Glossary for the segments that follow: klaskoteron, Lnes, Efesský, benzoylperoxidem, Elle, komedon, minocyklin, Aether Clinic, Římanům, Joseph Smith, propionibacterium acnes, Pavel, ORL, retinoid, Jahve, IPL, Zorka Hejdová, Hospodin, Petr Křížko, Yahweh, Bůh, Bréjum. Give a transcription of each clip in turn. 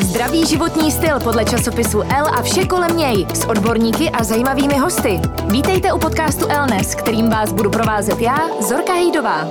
Zdravý životní styl podle časopisu L a vše kolem něj s odborníky a zajímavými hosty. Vítejte u podcastu Lnes, kterým vás budu provázet já, Zorka Hejdová.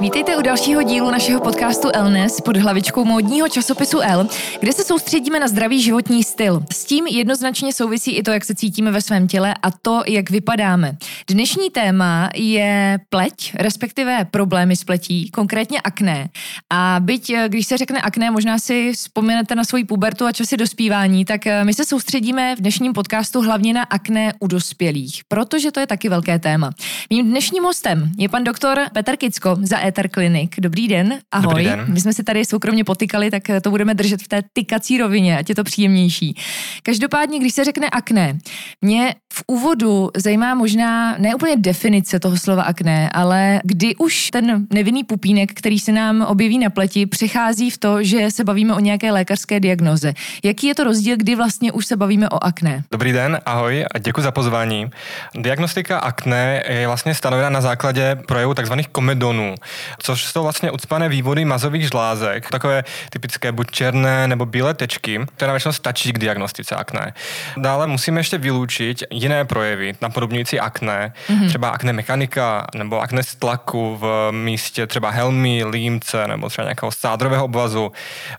Vítejte u dalšího dílu našeho podcastu Lnes pod hlavičkou módního časopisu L, kde se soustředíme na zdravý životní styl. S tím jednoznačně souvisí i to, jak se cítíme ve svém těle a to, jak vypadáme. Dnešní téma je pleť, respektive problémy s pletí, konkrétně akné. A byť, když se řekne akné, možná si vzpomenete na svou pubertu a časy dospívání, tak my se soustředíme v dnešním podcastu hlavně na akné u dospělých, protože to je taky velké téma. Mým dnešním hostem je pan doktor Petr Křížko za Aether Clinic. Dobrý den, ahoj. Dobrý den. My jsme se tady soukromně potykali, tak to budeme držet v té tykací rovině, ať je to příjemnější. Každopádně, když se řekne akné, mě v úvodu zajímá možná ne úplně definice toho slova akné, ale kdy už ten nevinný pupínek, který se nám objeví na pleti, přechází v to, že se bavíme o nějaké lékařské diagnoze. Jaký je to rozdíl, kdy vlastně už se bavíme o akné? Dobrý den, ahoj a děkuji za pozvání. Diagnostika akné je vlastně stanovena na základě projevu takzvaných komedonů, což jsou vlastně ucpané vývody mazových žlázek, takové typické buď černé nebo bílé tečky, které většinou stačí k diagnostice akné. Dále musíme ještě vyloučit jiné projevy, napodobňující akné, třeba akné mechanika nebo akné z tlaku v místě třeba helmy, límce nebo třeba nějakého sádrového obvazu.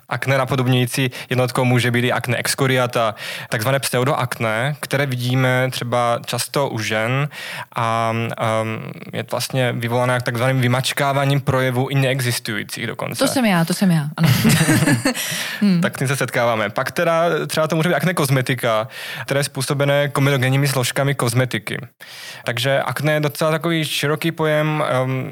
Akné napodobňující jednotkou může být i akné excoriata, takzvané pseudoakné, které vidíme třeba často u žen a je vlastně vyvolané takzvaným vymačkáváním projevů i neexistujících dokonce. To jsem já, ano. Tak s tím se setkáváme. Pak teda třeba to může být akné kozmetika, které je způsobené komedogenními složkami kozmetiky. Takže akné je docela takový široký pojem,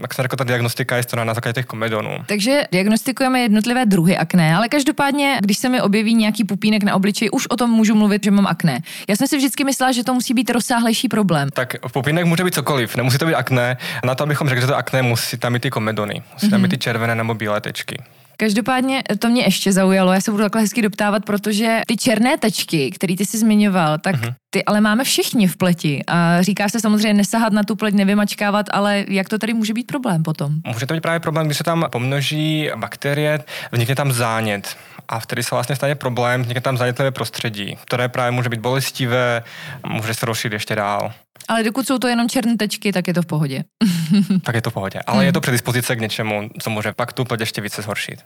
jak jsem řekl, ta diagnostika je stanovena na základě těch komedonů. Takže diagnostikujeme jednotlivé druhy akné, ale každopádně, když se mi objeví nějaký pupínek na obličeji, už o tom můžu mluvit, že mám akné. Já jsem si vždycky myslela, že to musí být rozsáhlejší problém. Tak pupínek může být cokoliv, nemusí to být akné. Na to, abychom řekli, že to akné, musí tam i ty komedony, musí tam i ty červené nebo bílé tečky. Každopádně to mě ještě zaujalo, já se budu takhle hezky doptávat, protože ty černé tečky, které ty jsi zmiňoval, tak ty ale máme všichni v pleti. A říká se samozřejmě nesahat na tu pleť, nevymačkávat, ale jak to tady může být problém potom? Může to být právě problém, když se tam pomnoží bakterie, vznikne tam zánět. A vtedy se vlastně stane problém, vznikne tam zánětlivé prostředí, které právě může být bolestivé, může se rozšířit ještě dál. Ale dokud jsou to jenom černé tečky, tak je to v pohodě. Tak je to v pohodě, ale je to predispozice k něčemu, co může pak tu pleť ještě více zhoršit.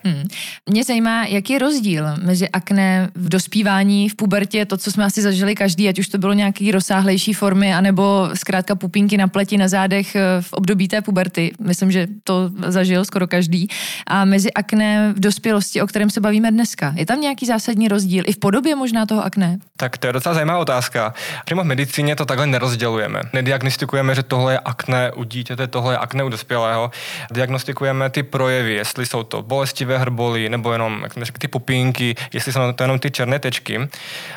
Mě zajímá, jaký je rozdíl mezi akné v dospívání, v pubertě, to, co jsme asi zažili každý, ať už to bylo nějaký rozsáhlejší formy, anebo zkrátka pupínky na pleti, na zádech v období té puberty. Myslím, že to zažil skoro každý. A mezi akné v dospělosti, o kterém se bavíme dneska. Je tam nějaký zásadní rozdíl i v podobě možná toho akné? Tak to je docela zajímavá otázka. Přímo v medicíně to takhle nerozdělujeme. Nediagnostikujeme, že tohle je akné u dítěte, tohle je akné u dospělého. Diagnostikujeme ty projevy, jestli jsou to bolestivé hrbolí nebo jenom ty pupínky, jestli jsou to jenom ty černé tečky.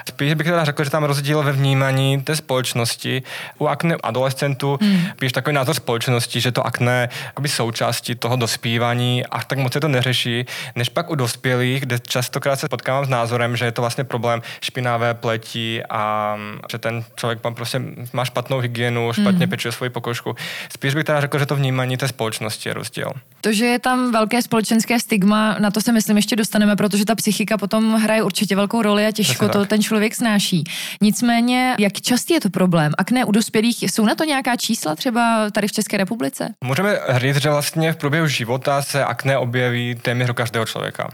Spíš bych teda řekl, že tam rozdíl ve vnímání té společnosti. U akné adolescentů spíš takový názor společnosti, že to akné je součástí toho dospívání a tak moc se to neřeší, než pak u dospělých, kde častokrát se potkávám s názorem, že je to vlastně problém špinavé pleti a že ten člověk prostě má špatnou hygienu, špatně pečuje svoji pokožku. Spíš bych teda řekl, že to vnímání té společnosti je rozdíl. To, že je tam velké společenské stigma, na to se myslím ještě dostaneme, protože ta psychika potom hraje určitě velkou roli a těžko to ten člověk snáší. Nicméně, jak častý je to problém? Akné u dospělých, jsou na to nějaká čísla třeba tady v České republice? Můžeme říct, že vlastně v průběhu života se akné objeví téměř u každého člověka.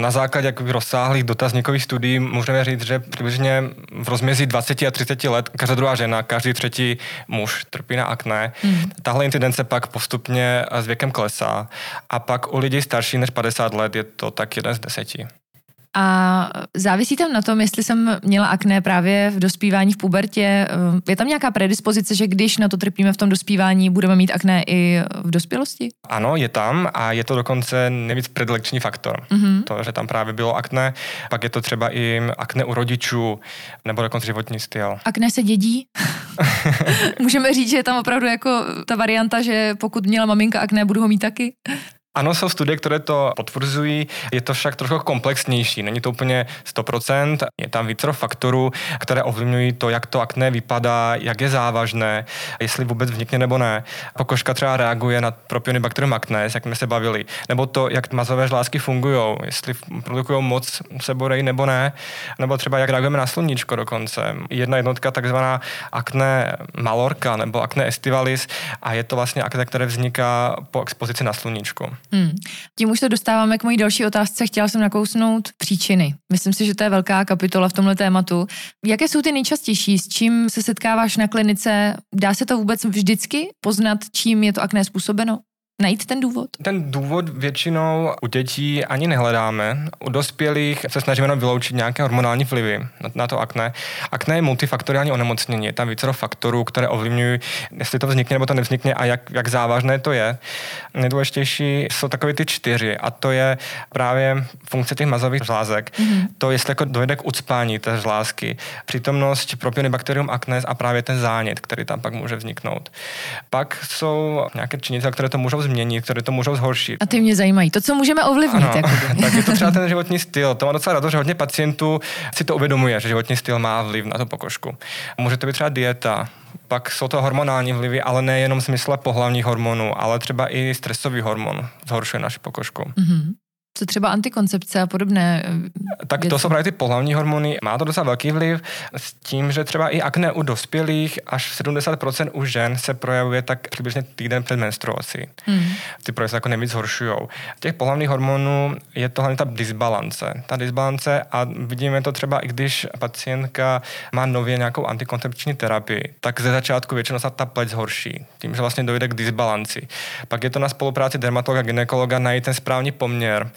Na základě rozsáhlých dotazníkových studií můžeme říct, že přibližně v rozmezí 20 a 30 let každá druhá žena, každý třetí muž trpí na akné. Tahle incidence pak postupně s věkem klesá a pak u lidí starší než 50 let je to tak 1 z 10. A závisí tam na tom, jestli jsem měla akné právě v dospívání, v pubertě. Je tam nějaká predispozice, že když na to trpíme v tom dospívání, budeme mít akné i v dospělosti? Ano, je tam a je to dokonce nejvíc predilekční faktor. To, že tam právě bylo akné, pak je to třeba i akné u rodičů nebo dokonce životní styl. Akné se dědí? Můžeme říct, že je tam opravdu jako ta varianta, že pokud měla maminka akné, budu ho mít taky? Ano, jsou studie, které to potvrzují, je to však trochu komplexnější, není to úplně 100%, je tam více faktorů, které ovlivňují to, jak to akné vypadá, jak je závažné, jestli vůbec vznikne nebo ne. Pokožka třeba reaguje na propionibacterium acnes, jak jsme se bavili, nebo to, jak mazové žlázky fungují, jestli produkují moc seborej nebo ne, nebo třeba jak reagujeme na sluníčko dokonce. Jedna jednotka takzvaná akné malorka nebo akné estivalis a je to vlastně akné, které vzniká po expozici na sluníčku. Tím už se dostáváme k mojí další otázce. Chtěla jsem nakousnout příčiny. Myslím si, že to je velká kapitola v tomhle tématu. Jaké jsou ty nejčastější? S čím se setkáváš na klinice? Dá se to vůbec vždycky poznat, čím je to akné způsobeno? Najít ten důvod? Ten důvod většinou u dětí ani nehledáme. U dospělých se snažíme jenom vyloučit nějaké hormonální vlivy na to akné. Akné je multifaktoriální onemocnění. Je tam více faktorů, které ovlivňují, jestli to vznikne nebo to nevznikne a jak závažné to je. Nejdůležitější jsou takové ty 4 a to je právě funkce těch mazových žlázek. To, jestli jako dojde k ucpání té žlázky, přítomnost propionibacterium acnes a právě ten zánět, který tam pak může vzniknout. Pak jsou nějaké činitele, které to můžou změnit, které to můžou zhoršit. A ty mě zajímají. To, co můžeme ovlivnit. Ano, tak je to třeba ten životní styl. To má docela radost, že hodně pacientů si to uvědomuje, že životní styl má vliv na tu pokožku. Může to být třeba dieta, pak jsou to hormonální vlivy, ale nejenom v smysle pohlavních hormonů, ale třeba i stresový hormon zhoršuje naši pokožku. Mm-hmm. Co třeba antikoncepce a podobné věci? Tak to jsou právě ty pohlavní hormony. Má to docela velký vliv s tím, že třeba i akné u dospělých až 70% u žen se projevuje tak přibližně týden před menstruací. Ty projevy se jako nejvíc zhoršujou. Těch pohlavních hormonů je to hlavně ta disbalance. A vidíme to třeba i když pacientka má nově nějakou antikoncepční terapii, tak ze začátku většinou se ta pleť zhorší, tím, že vlastně dojde k disbalanci. Pak je to na spolupráci dermatologa a gynekologa najít ten správný poměr,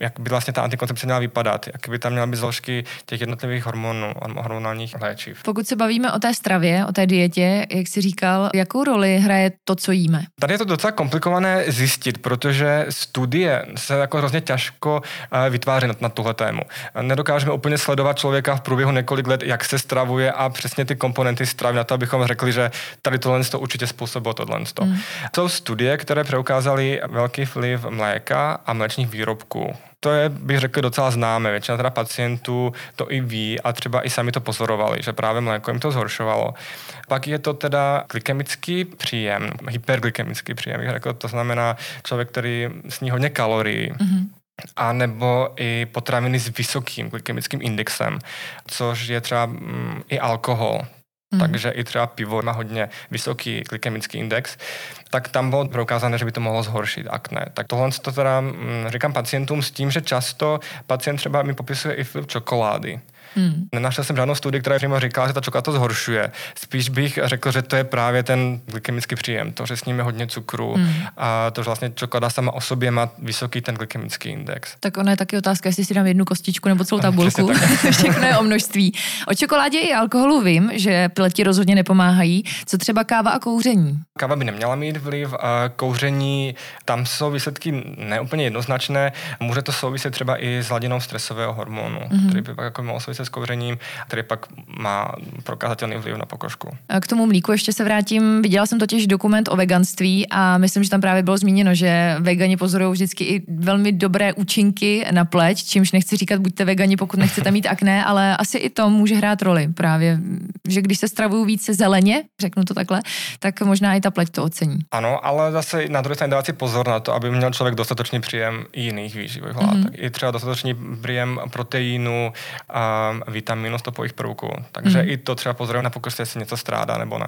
jak by vlastně ta antikoncepce měla vypadat, jak by tam měla být složky těch jednotlivých hormonů, hormonálních léčiv. Pokud se bavíme o té stravě, o té dietě, jak jsi říkal, jakou roli hraje to, co jíme? Tady je to docela komplikované zjistit, protože studie se jako hrozně těžko vytváří na tuhle tému. Nedokážeme úplně sledovat člověka v průběhu několik let, jak se stravuje a přesně ty komponenty stravy na to, abychom řekli, že tady tohle to určitě způsobilo tohle. Jsou studie, které preukázaly velký vliv mléka a mléčných výrobků. To je, bych řekl, docela známé. Většina teda pacientů to i ví a třeba i sami to pozorovali, že právě mléko jim to zhoršovalo. Pak je to teda glykemický příjem, hyperglykemický příjem, bych řekl, to znamená člověk, který sní hodně kalorií. Mm-hmm. A nebo i potraviny s vysokým glykemickým indexem, což je třeba i alkohol. Takže i třeba pivo má hodně vysoký glykemický index, tak tam bylo prokázané, že by to mohlo zhoršit akné. Tak tohle to teda říkám pacientům s tím, že často pacient třeba mi popisuje i vliv čokolády. Nenašel jsem žádnou studii, která přímo říkala, že ta čokoláda to zhoršuje. Spíš bych řekl, že to je právě ten glykemický příjem, to, že s ním je hodně cukru a to, že vlastně čokoláda sama o sobě má vysoký ten glykemický index. Tak ona je taky otázka, jestli si dám jednu kostičku nebo celou tabulku. Všechno je o množství. O čokoládě i alkoholu vím, že pleti rozhodně nepomáhají. Co třeba káva a kouření? Káva by neměla mít vliv, kouření, tam jsou výsledky neúplně jednoznačné. Může to souviset třeba i s hladinou stresového hormonu, který by pak jako s kouřením, který pak má prokazatelný vliv na pokožku. K tomu mlíku ještě se vrátím. Viděla jsem totiž dokument o veganství a myslím, že tam právě bylo zmíněno, že vegani pozorují vždycky i velmi dobré účinky na pleť, čímž nechci říkat, buďte vegani, pokud nechcete mít akné, ale asi i to může hrát roli právě, že když se stravují více zeleně, řeknu to takhle, tak možná i ta pleť to ocení. Ano, ale zase na druhé straně dát si pozor na to, aby měl člověk dostatečný příjem i jiných výživových látek. I třeba dostatečný příjem proteinu a vitaminu stopových prvků. Takže i to třeba pozorujeme na pokožce, jestli něco strádá nebo ne.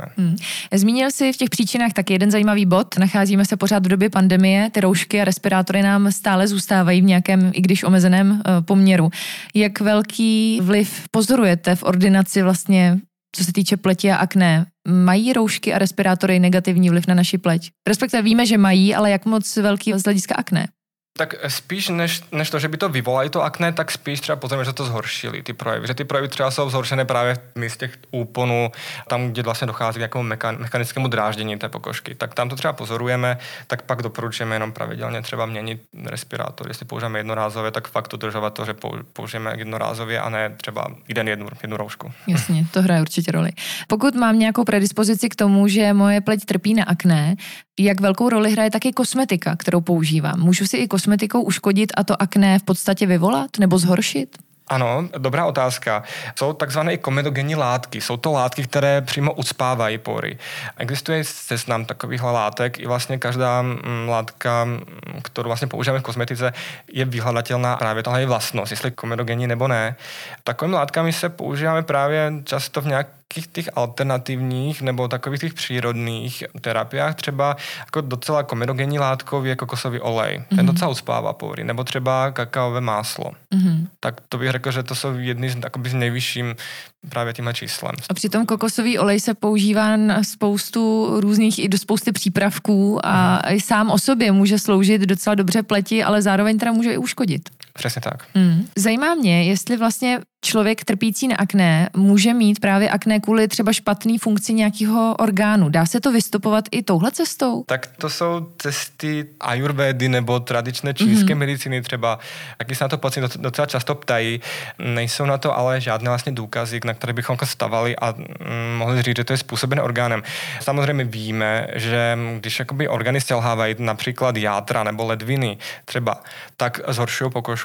Zmínil jsi v těch příčinách taky jeden zajímavý bod. Nacházíme se pořád v době pandemie, ty roušky a respirátory nám stále zůstávají v nějakém, i když omezeném poměru. Jak velký vliv pozorujete v ordinaci vlastně, co se týče pleti a akné? Mají roušky a respirátory negativní vliv na naši pleť? Respektive víme, že mají, ale jak moc velký z hlediska akné? Tak spíš než to, že by to vyvolali to akné, tak spíš třeba pozorujeme, že to zhoršili ty projevy. Že ty projevy třeba jsou zhoršené právě z těch úponů, tam, kde vlastně dochází k nějakému mechanickému dráždění té pokožky. Tak tam to třeba pozorujeme, tak pak doporučujeme jenom pravidelně třeba měnit respirátor. Jestli použijeme jednorázově, tak fakt dodržovat to, že použijeme jednorázově a ne třeba jednu roušku. Jasně, to hraje určitě roli. Pokud mám nějakou predispozici k tomu, že moje pleť trpí na akné, jak velkou roli hraje taky kosmetika, kterou používám? Můžu si i kosmetikou uškodit a to akné v podstatě vyvolat nebo zhoršit? Ano, dobrá otázka. Jsou takzvané komedogenní látky. Jsou to látky, které přímo ucpávají pory. Existuje seznam takových látek i vlastně každá látka, kterou vlastně používáme v kosmetice, je vyhledatelná právě tahle vlastnost, jestli komedogenní nebo ne. Takovými látkami se používáme právě často v nějakých těch alternativních nebo takových těch přírodních terapiách, třeba jako docela komedogenní látkou je kokosový olej. Ten docela ucpává pory. Nebo třeba kakaové máslo. Tak to bych řekl, že to jsou jedny z nejvyšším právě tímhle číslem. A přitom kokosový olej se používá na spoustu různých i do spousty přípravků a i sám o sobě může sloužit docela dobře pleti, ale zároveň teda může i uškodit. Přesně tak. Zajímá mě, jestli vlastně člověk trpící na akné může mít právě akné kvůli třeba špatný funkci nějakého orgánu. Dá se to vystopovat i touhle cestou? Tak to jsou cesty ajurvédy nebo tradičné čínské medicíny třeba. Taky se na to pacienti docela často ptají. Nejsou na to ale žádné vlastně důkazy, na které bychom stavali a mohli říct, že to je způsobené orgánem. Samozřejmě víme, že když jakoby orgány selhávají, například játra nebo ledviny třeba, tak zhoršují pokožku.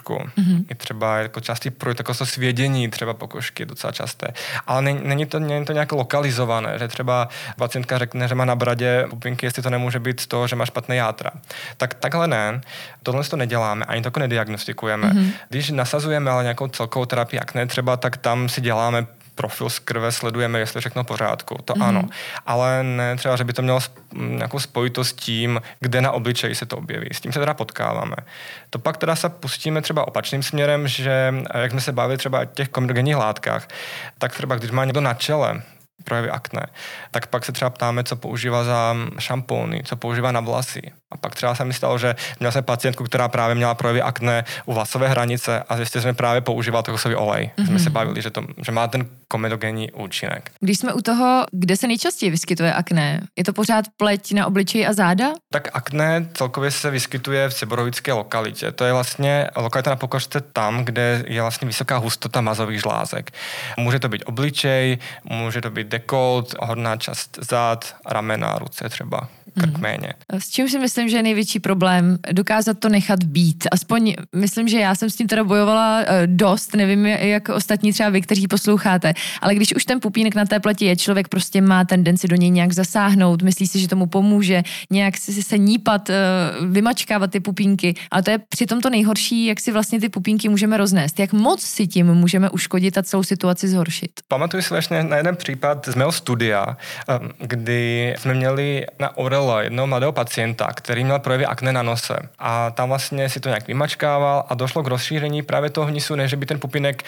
I třeba jako častý projev, tak to svědění třeba pokožky je docela časté. Ale není to nějak lokalizované, že třeba pacientka řekne, že má na bradě pupinky, jestli to nemůže být z toho, že má špatné játra. Tak takhle ne, tohle to neděláme, ani to nediagnostikujeme. Když nasazujeme ale nějakou celkovou terapii akné třeba, tak tam si děláme profil z krve, sledujeme, jestli všechno v pořádku. To ano. Ale ne třeba, že by to mělo nějakou spojitost s tím, kde na obličeji se to objeví. S tím se teda potkáváme. To pak teda se pustíme třeba opačným směrem, že jak jsme se bavili třeba o těch komedogenních látkách, tak třeba když má někdo na čele projevy akné, tak pak se třeba ptáme, co používá za šampóny, co používá na vlasy. A pak třeba se mi stalo, že měl jsem pacientku, která právě měla projevy akné u vlasové hranice a zjistili jsme právě používat kokosový olej. Jsme se bavili, že má ten komedogenní účinek. Když jsme u toho, kde se nejčastěji vyskytuje akné, je to pořád pleť na obličeji a záda? Tak akné celkově se vyskytuje v seborovické lokalitě. To je vlastně lokalita na pokožce tam, kde je vlastně vysoká hustota mazových žlázek. Může to být obličej, může to být dekolt, horná část zad, ramena, ruce třeba, krk méně. S čím si myslím, že je největší problém dokázat to nechat být. Aspoň myslím, že já jsem s tím teda bojovala dost, nevím, jak ostatní třeba vy, kteří posloucháte, ale když už ten pupínek na té pleti je, člověk prostě má tendenci do něj nějak zasáhnout, myslí si, že tomu pomůže, nějak se nípat, vymačkávat ty pupínky, ale to je přitom to nejhorší, jak si vlastně ty pupínky můžeme roznést, jak moc si tím můžeme uškodit a celou situaci zhoršit. Pamatuju si vlastně na jeden případ z mého studia, kdy jsme měli na ORL jednoho mladého pacienta, který měl projevy akné na nose. A tam vlastně si to nějak vymačkával a došlo k rozšíření právě toho hnisu, než by ten pupinek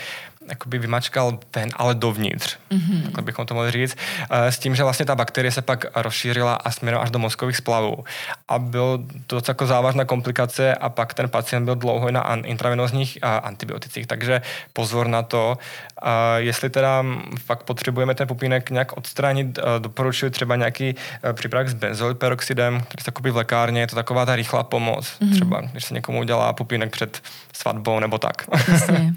jakoby vymačkal ven, ale dovnitř. Takhle bychom to mohli říct. S tím, že vlastně ta bakterie se pak rozšířila a směrem až do mozkových splavů. A bylo to docela jako závažná komplikace a pak ten pacient byl dlouho na intravenózních antibioticích. Takže pozor na to, jestli teda fakt potřebujeme ten pupinek nějak odstranit, doporučuji třeba nějaký přípravek s benzoylperoxidem, který se koupí v lékárně, je to taková ta rychlá pomoc. Třeba když se někomu udělá pupinek před svatbou nebo tak. Jasně.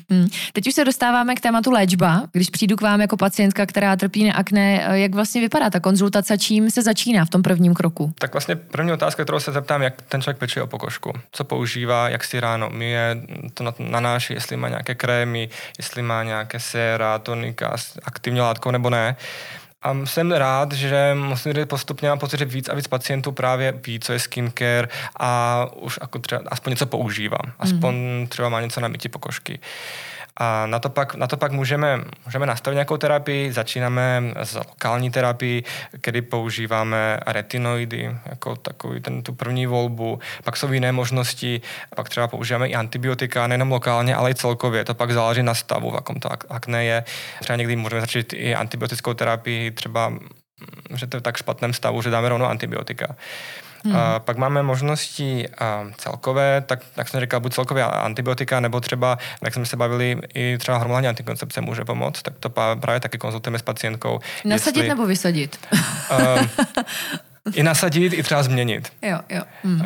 Teď už se dostáváme k tématu léčba. Když přijdu k vám jako pacientka, která trpí na akné, jak vlastně vypadá ta konzultace, čím se začíná v tom prvním kroku? Tak vlastně první otázka, kterou se zeptám, jak ten člověk pečuje o pokožku. Co používá, jak si ráno myje, to nanáší, jestli má nějaké krémy, jestli má nějaké séra, tonika s aktivní látkou nebo ne. A jsem rád, že musím říct postupně, mám pocit, že víc a víc pacientů právě ví, co je skincare a už jako třeba aspoň něco používá. Aspoň třeba má něco na mytí pokožky. A na to pak můžeme nastavit nějakou terapii. Začínáme s lokální terapií, kdy používáme retinoidy, jako takový tu první volbu. Pak jsou jiné možnosti, pak třeba používáme i antibiotika, nejenom lokálně, ale i celkově. To pak záleží na stavu, v jakom to akné je. Třeba někdy můžeme začít i antibiotickou terapii, třeba že to je v tak špatném stavu, že dáme rovnou antibiotika. A pak máme možnosti celkové, tak jsem říkal, buď celkově antibiotika, nebo třeba, jak jsme se bavili, i třeba hormonální antikoncepce může pomoct, tak to právě taky konzultujeme s pacientkou. Nasadit nebo vysadit? I nasadit, i třeba změnit. Jo.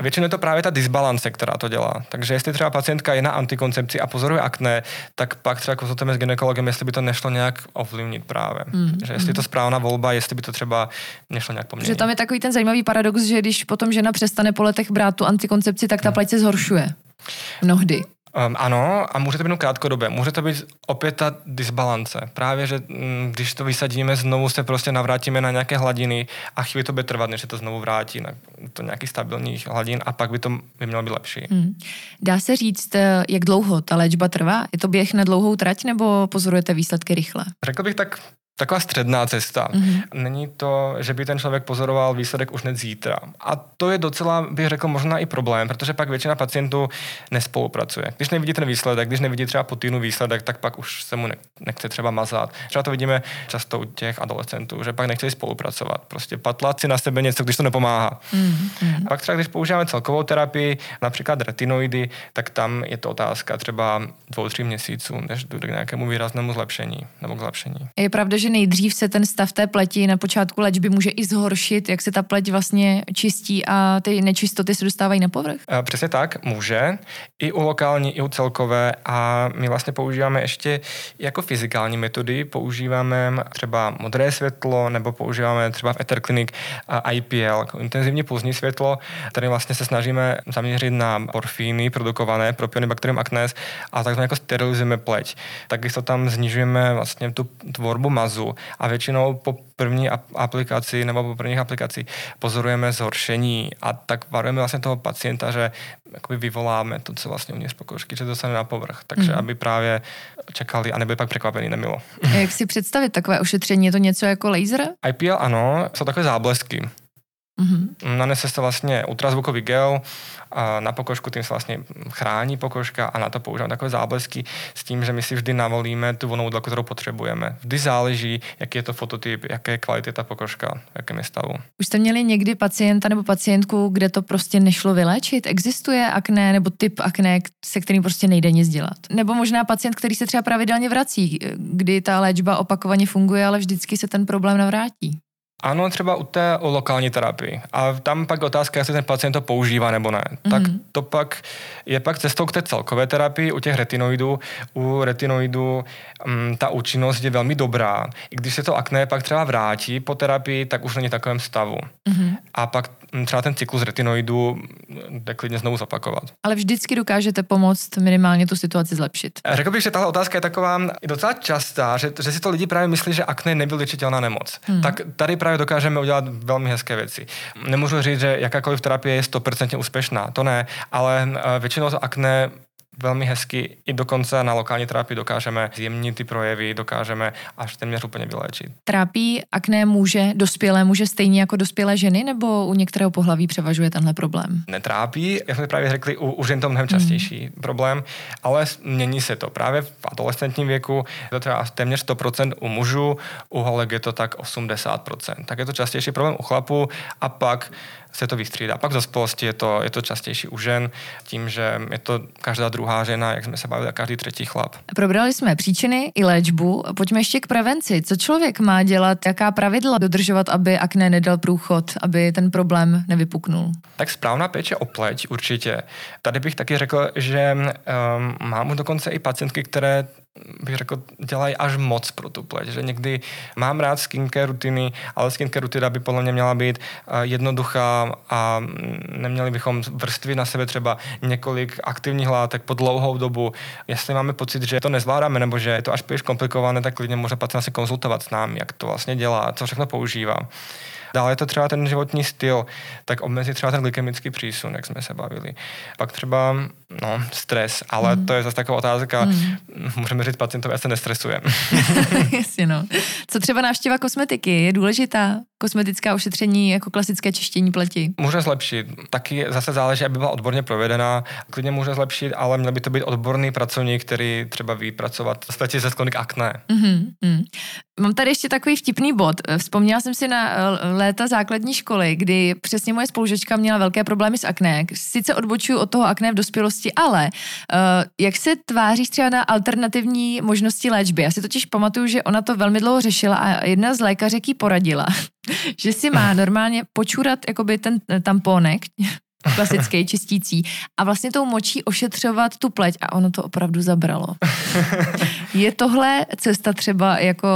Většinou je to právě ta disbalance, která to dělá. Takže jestli třeba pacientka je na antikoncepci a pozoruje akné, tak pak třeba konzultujeme s gynekologem, jestli by to nešlo nějak ovlivnit právě. Že jestli je to správná volba, jestli by to třeba nešlo nějak poměnit. Že tam je takový ten zajímavý paradox, že když potom žena přestane po letech brát tu antikoncepci, tak ta pleť se zhoršuje. Mnohdy. Ano, a může to být krátkodobě. Může to být opět ta disbalance. Právě, že když to vysadíme, znovu se prostě navrátíme na nějaké hladiny a chvíli to bude trvat, než se to znovu vrátí na to nějakých stabilních hladin a pak by mělo být lepší. Dá se říct, jak dlouho ta léčba trvá? Je to běh na dlouhou trať nebo pozorujete výsledky rychle? Řekl bych taková středná cesta. Není to, že by ten člověk pozoroval výsledek už hned zítra. A to je docela, bych řekl, možná i problém, protože pak většina pacientů nespolupracuje. Když nevidí ten výsledek, když nevidí třeba po týdnu výsledek, tak pak už se mu nechce třeba mazat. Třeba to vidíme často u těch adolescentů, že pak nechce spolupracovat. Prostě patlat si na sebe něco, když to nepomáhá. A pak třeba, když používáme celkovou terapii, například retinoidy, tak tam je to otázka třeba 2-3 měsíců, než dojde k nějakému výraznému zlepšení nebo k zlepšení. Je pravda, že nejdřív se ten stav té pleti na počátku léčby může i zhoršit, jak se ta pleť vlastně čistí a ty nečistoty se dostávají na povrch? Přesně tak, může. I u lokální, i u celkové. A my vlastně používáme ještě jako fyzikální metody, používáme třeba modré světlo, nebo používáme třeba v Aether Clinic IPL, intenzivní pulzní světlo, tady vlastně se snažíme zaměřit na porfíny produkované propionibacterium acnes a takzvaně jako sterilizujeme pleť. Taky to tam snižujeme vlastně tu tvorbu mazu a většinou po první aplikaci nebo po prvních aplikacích pozorujeme zhoršení a tak varujeme vlastně toho pacienta, že jakoby vyvoláme to, co vlastně uvnitř pokožky, že dostane na povrch, takže aby právě čekali a nebyli pak překvapení, nemilo. A jak si představit takové ošetření? Je to něco jako laser? IPL ano, jsou takové záblesky. Nanese se vlastně ultrazvukový gel a na pokožku, tím se vlastně chrání pokožka a na to používám takové záblesky s tím, že my si vždy navolíme tu volnou délku, kterou potřebujeme. Vždy záleží, jaký je to fototyp, jaké kvality ta pokožka, v jakém je stavu. Už jste měli někdy pacienta nebo pacientku, kde to prostě nešlo vyléčit? Existuje akné nebo typ akné, se kterým prostě nejde nic dělat? Nebo možná pacient, který se třeba pravidelně vrací, kdy ta léčba opakovaně funguje, ale vždycky se ten problém navrátí? Ano, třeba u té lokální terapii. A tam pak otázka, jestli ten pacient to používá nebo ne. Tak to pak je pak cestou k té celkové terapii u těch retinoidů. U retinoidů ta účinnost je velmi dobrá. I když se to akné pak třeba vrátí po terapii, tak už není v takovém stavu. A pak třeba ten cyklus retinoidů jde klidně znovu zopakovat. Ale vždycky dokážete pomoct minimálně tu situaci zlepšit. Řekl bych, že tahle otázka je taková docela častá, že si to lidi právě myslí, že akné nebyl léčitelná nemoc. Tak tady právě dokážeme udělat velmi hezké věci. Nemůžu říct, že jakákoliv terapie je 100% úspěšná, to ne, ale většinou to akné velmi hezky i dokonce na lokální terapii dokážeme zjemnit ty projevy, dokážeme až téměř úplně vyléčit. Trápí akné dospělé muže stejně jako dospělé ženy, nebo u některého pohlaví převažuje tenhle problém? Netrápí, jak jsme právě řekli, u žen to mnohem častější problém, ale mění se to. Právě v adolescentním věku je to třeba téměř 100% u mužů, u holek je to tak 80%. Tak je to častější problém u chlapů a pak se to vystřídá. Pak v dospělosti je to častější u žen, tím, že je to každá druhá žena, jak jsme se bavili, a každý třetí chlap. Probrali jsme příčiny i léčbu. Pojďme ještě k prevenci. Co člověk má dělat, jaká pravidla dodržovat, aby akné nedal průchod, aby ten problém nevypuknul? Tak správná péče o pleť určitě. Tady bych taky řekl, že mám už dokonce i pacientky, které bych řekl, dělají až moc pro tu pleť, že někdy mám rád skincare rutiny, ale skincare rutina by podle mě měla být jednoduchá a neměli bychom vrstvit na sebe třeba několik aktivních látek po dlouhou dobu. Jestli máme pocit, že to nezvládáme nebo že je to až příliš komplikované, tak klidně může pacient se konzultovat s námi, jak to vlastně dělá, co všechno používá. Dále je to třeba ten životní styl, tak omezit třeba ten glykemický přísun, jak jsme se bavili. Pak třeba stres, ale to je zase taková otázka. Můžeme říct pacientovi, já se nestresujem. Jasně, no. Co třeba návštěva kosmetiky? Je důležitá kosmetická ošetření jako klasické čištění pleti? Může zlepšit. Taky zase záleží, aby byla odborně provedená. Klidně může zlepšit, ale měl by to být odborný pracovník, který třeba ví pracovat s pleti ze sklonek akné. Mám tady ještě takový vtipný bod. Vzpomněla jsem si na léta základní školy, kdy přesně moje spolužečka měla velké problémy s akné. Sice odbočuju od toho akné v dospělosti, ale jak se tváříš třeba na alternativní možnosti léčby? Já si totiž pamatuju, že ona to velmi dlouho řešila a jedna z lékařek jí poradila, že si má normálně počůrat jakoby ten tampónek, klasický čistící, a vlastně tou močí ošetřovat tu pleť, a ono to opravdu zabralo. Je tohle cesta třeba jako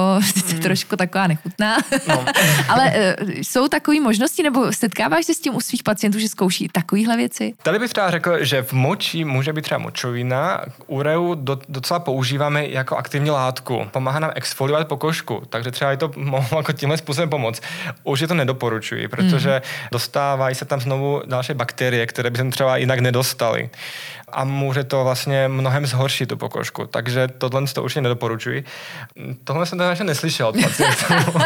trošku taková nechutná, no. Ale jsou takové možnosti, nebo setkáváš se s tím u svých pacientů, že zkouší takovýhle věci? Tady bych třeba řekl, že v moči může být třeba močovina. Ureu docela používáme jako aktivní látku. Pomáhá nám exfoliovat pokožku, takže třeba je to mohlo jako tímhle způsobem pomoct. Už je to nedoporučuji, protože dostávají se tam znovu další bakterie, které by se třeba jinak nedostaly. A může to vlastně mnohem zhoršit tu pokožku. Takže tohle to určitě nedoporučuji. Tohle jsem tady neslyšel od pacientů.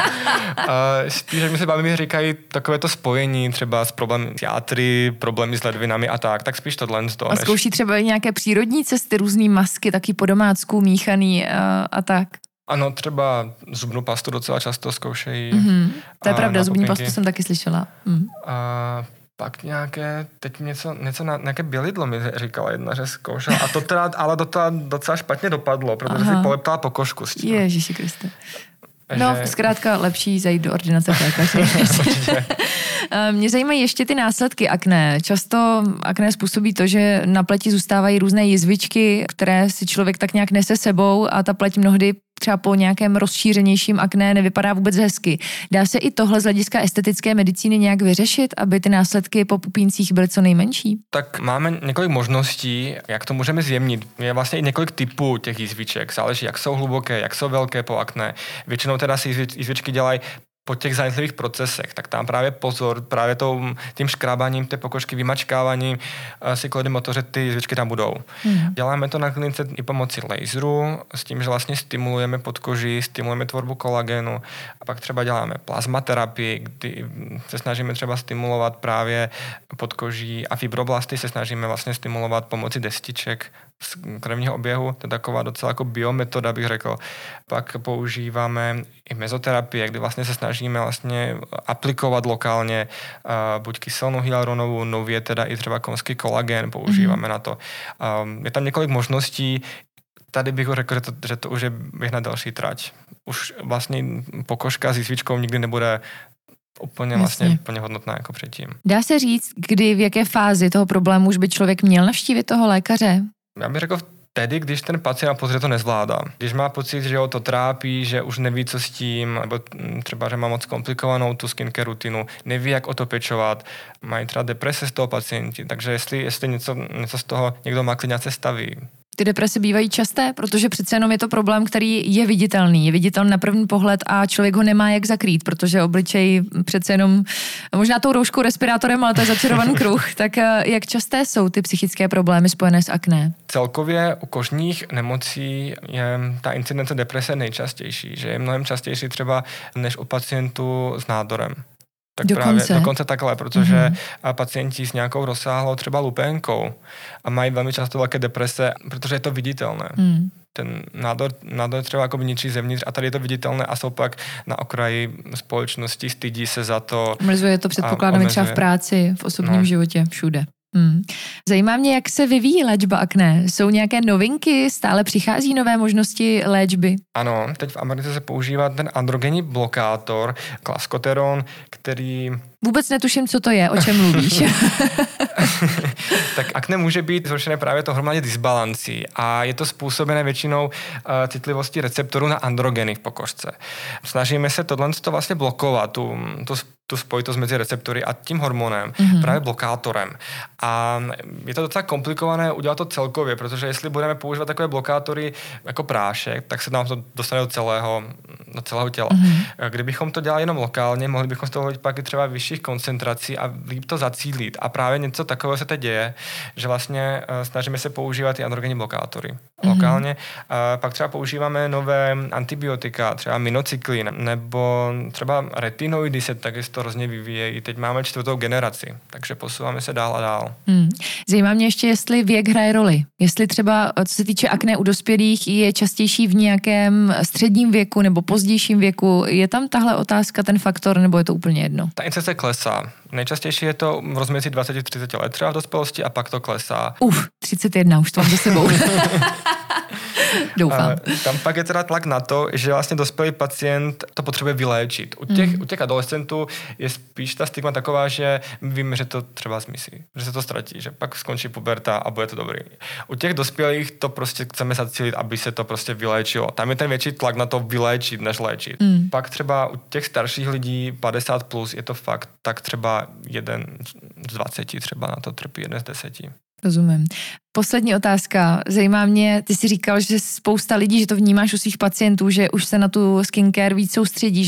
Spíš, že mi se bavím, říkají takovéto spojení třeba s problémy s játry, problémy s ledvinami a tak. Tak spíš tohle to. A zkouší třeba nějaké přírodní cesty, různý masky, taky po domácku míchaný a tak. Ano, třeba zubnou pastu docela často zkoušejí. To je pravda, zubní pastu jsem taky slyšela. Pak nějaké, teď něco na nějaké bělidlo mi říkala jedna, že zkoušela. A to teda, ale docela špatně dopadlo, protože si poleptala pokožku s tím. Ježíši Kriste. No, zkrátka lepší zajít do ordinace lékaře. Mě zajímají ještě ty následky akné. Často akné způsobí to, že na pleti zůstávají různé jizvičky, které si člověk tak nějak nese sebou, a ta pleť mnohdy třeba po nějakém rozšířenějším akné nevypadá vůbec hezky. Dá se i tohle z hlediska estetické medicíny nějak vyřešit, aby ty následky po pupíncích byly co nejmenší? Tak máme několik možností, jak to můžeme zjemnit. Je vlastně i několik typů těch jizviček, záleží, jak jsou hluboké, jak jsou velké po akné. Většinou teda si jizvičky dělají po těch zánětlivých procesech, tak tam právě pozor, právě tím škrábáním té pokožky, vymačkáváním si klody motoře, ty jizvičky tam budou. Děláme to na klinice i pomocí laseru, s tím, že vlastně stimulujeme podkoží, stimulujeme tvorbu kolagenu, a pak třeba děláme plazmaterapii, kdy se snažíme třeba stimulovat právě podkoží, a fibroblasty se snažíme vlastně stimulovat pomocí destiček z krevního oběhu, to je taková docela jako biometoda, bych řekl. Pak používáme i mezoterapie, kdy vlastně se snažíme vlastně aplikovat lokálně buď kyselnou hyaluronovou, nově teda i třeba konský kolagen používáme na to. Je tam několik možností, tady bych řekl, že to už je běh na další trať. Už vlastně pokožka s jizvičkou nikdy nebude úplně hodnotná jako předtím. Dá se říct, v jaké fázi toho problému už by člověk měl navštívit toho lékaře? Já bych řekl tedy, když ten pacient pozře to nezvládá. Když má pocit, že ho to trápí, že už neví, co s tím, nebo třeba, že má moc komplikovanou tu skincare rutinu, neví, jak o to pečovat, mají třeba deprese z toho pacienti, takže jestli něco z toho někdo má klidňáce staví. Ty deprese bývají časté, protože přece jenom je to problém, který je viditelný. Je viditelný na první pohled a člověk ho nemá jak zakrýt, protože obličej přece jenom možná tou rouškou, respirátorem, ale to je začarovaný kruh. Tak jak časté jsou ty psychické problémy spojené s akné? Celkově u kožních nemocí je ta incidence deprese nejčastější, že je mnohem častější třeba než u pacientů s nádorem. Tak dokonce takhle, protože pacienti s nějakou rozsáhlou třeba lupénkou a mají velmi často velké deprese, protože je to viditelné. Ten nádor třeba jako ničí zevnitř, a tady je to viditelné, a jsou pak na okraji společnosti, stydí se za to. Omezuje to, předpokládám, třeba v práci, v osobním životě, všude. Zajímá mě, jak se vyvíjí léčba akné. Jsou nějaké novinky, stále přichází nové možnosti léčby? Ano, teď v Americe se používá ten androgenní blokátor, klaskoteron, který... Vůbec netuším, co to je, o čem mluvíš. Tak akné může být zhoršené právě to hormonální disbalancí, a je to způsobené většinou citlivostí receptorů na androgeny v pokožce. Snažíme se tohle vlastně blokovat, tu spojitost mezi receptory a tím hormonem, právě blokátorem. A je to docela komplikované udělat to celkově, protože jestli budeme používat takové blokátory jako prášek, tak se nám to dostane do celého těla. Kdybychom to dělali jenom lokálně, mohli bychom z toho hodit pak i třeba vyšších koncentrací a líp to zacílit. A právě něco takového se teď děje, že vlastně snažíme se používat i androgenní blokátory lokálně. Pak třeba používáme nové antibiotika, třeba minocyklin, nebo třeba retinoidy se taky to hrozně vyvíjejí. Teď máme 4. generaci, takže posouváme se dál a dál. Zajímá mě ještě, jestli věk hraje roli. Jestli třeba, co se týče akné u dospělých, je častější v nějakém středním věku nebo pozdě pozdějším věku. Je tam tahle otázka ten faktor, nebo je to úplně jedno? Ta incidence klesá. Nejčastější je to v rozmezí 20-30 let třeba v dospělosti a pak to klesá. 31 už to mám za sebou. Doufám. Tam pak je teda tlak na to, že vlastně dospělý pacient to potřebuje vyléčit. U těch adolescentů je spíš ta stigma taková, že vím, že to třeba zmizí, že se to ztratí, že pak skončí puberta a bude to dobrý. U těch dospělých to prostě chceme zacílit, aby se to prostě vyléčilo. Tam je ten větší tlak na to vyléčit, než léčit. Pak třeba u těch starších lidí 50 plus je to fakt tak třeba 1 z 20 třeba na to trpí, 1 z 10. Rozumím. Poslední otázka. Zajímá mě, ty jsi říkal, že spousta lidí, že to vnímáš u svých pacientů, že už se na tu skincare víc soustředí,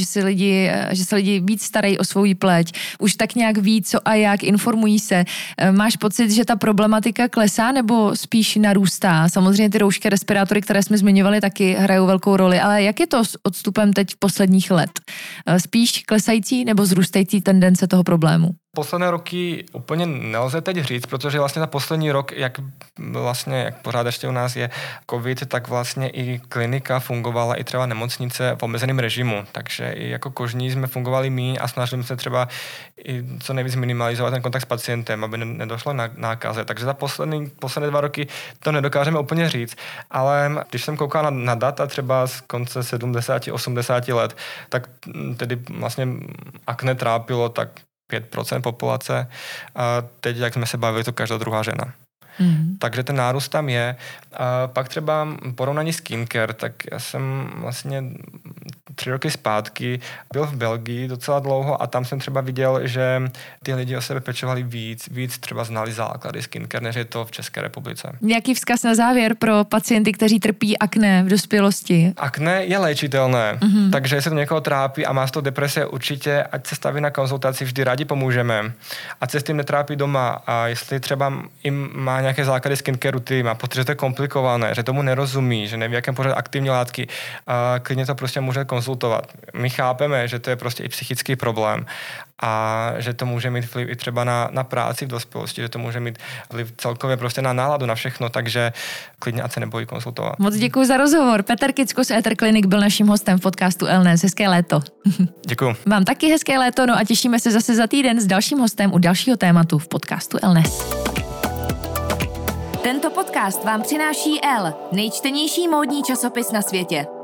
že se lidi víc starají o svou pleť, už tak nějak ví, co a jak, informují se. Máš pocit, že ta problematika klesá nebo spíš narůstá? Samozřejmě ty roušky, respirátory, které jsme zmiňovali, taky hrajou velkou roli, ale jak je to s odstupem teď posledních let? Spíš klesající nebo zrůstající tendence toho problému? Posledné roky úplně nelze teď říct, protože vlastně na poslední rok, jak pořád ještě u nás je covid, tak vlastně i klinika fungovala i třeba nemocnice v omezeném režimu, takže i jako kožní jsme fungovali míň a snažili se třeba i co nejvíc minimalizovat ten kontakt s pacientem, aby nedošlo na nákaze. Takže za poslední 2 roky to nedokážeme úplně říct, ale když jsem koukal na data třeba z konce 70-80 let, tak tedy vlastně akné trápilo tak 5% populace a teď, jak jsme se bavili, to každá druhá žena. Takže ten nárůst tam je. A pak třeba porovnání skincare, tak já jsem vlastně 3 roky zpátky byl v Belgii docela dlouho a tam jsem třeba viděl, že ty lidi o sebe pečovali víc třeba znali základy skincare, než je to v České republice. Nějaký vzkaz na závěr pro pacienty, kteří trpí akné v dospělosti? Akné je léčitelné, takže jestli to někoho trápí a má z toho deprese, určitě ať se staví na konzultaci, vždy rádi pomůžeme. Ať se s tím netrápí doma a jestli třeba jim má nějaké základy skincareu, ty má pocit, že to je komplikované, že tomu nerozumí, že neví, jakém pořád aktivní látky, a klidně to prostě může konzultovat. My chápeme, že to je prostě i psychický problém a že to může mít vliv i třeba na práci v dospělosti, že to může mít vliv celkově prostě na náladu, na všechno, takže klidně ať se nebojí konzultovat. Moc děkuji za rozhovor. Petr Křížko z Aether Clinic byl naším hostem v podcastu Acnes. Hezké léto. Děkuji. Vám taky hezké léto, no a těšíme se zase za týden s dalším hostem u dalšího tématu v podcastu Acnes. Tento podcast vám přináší Elle, nejčtenější módní časopis na světě.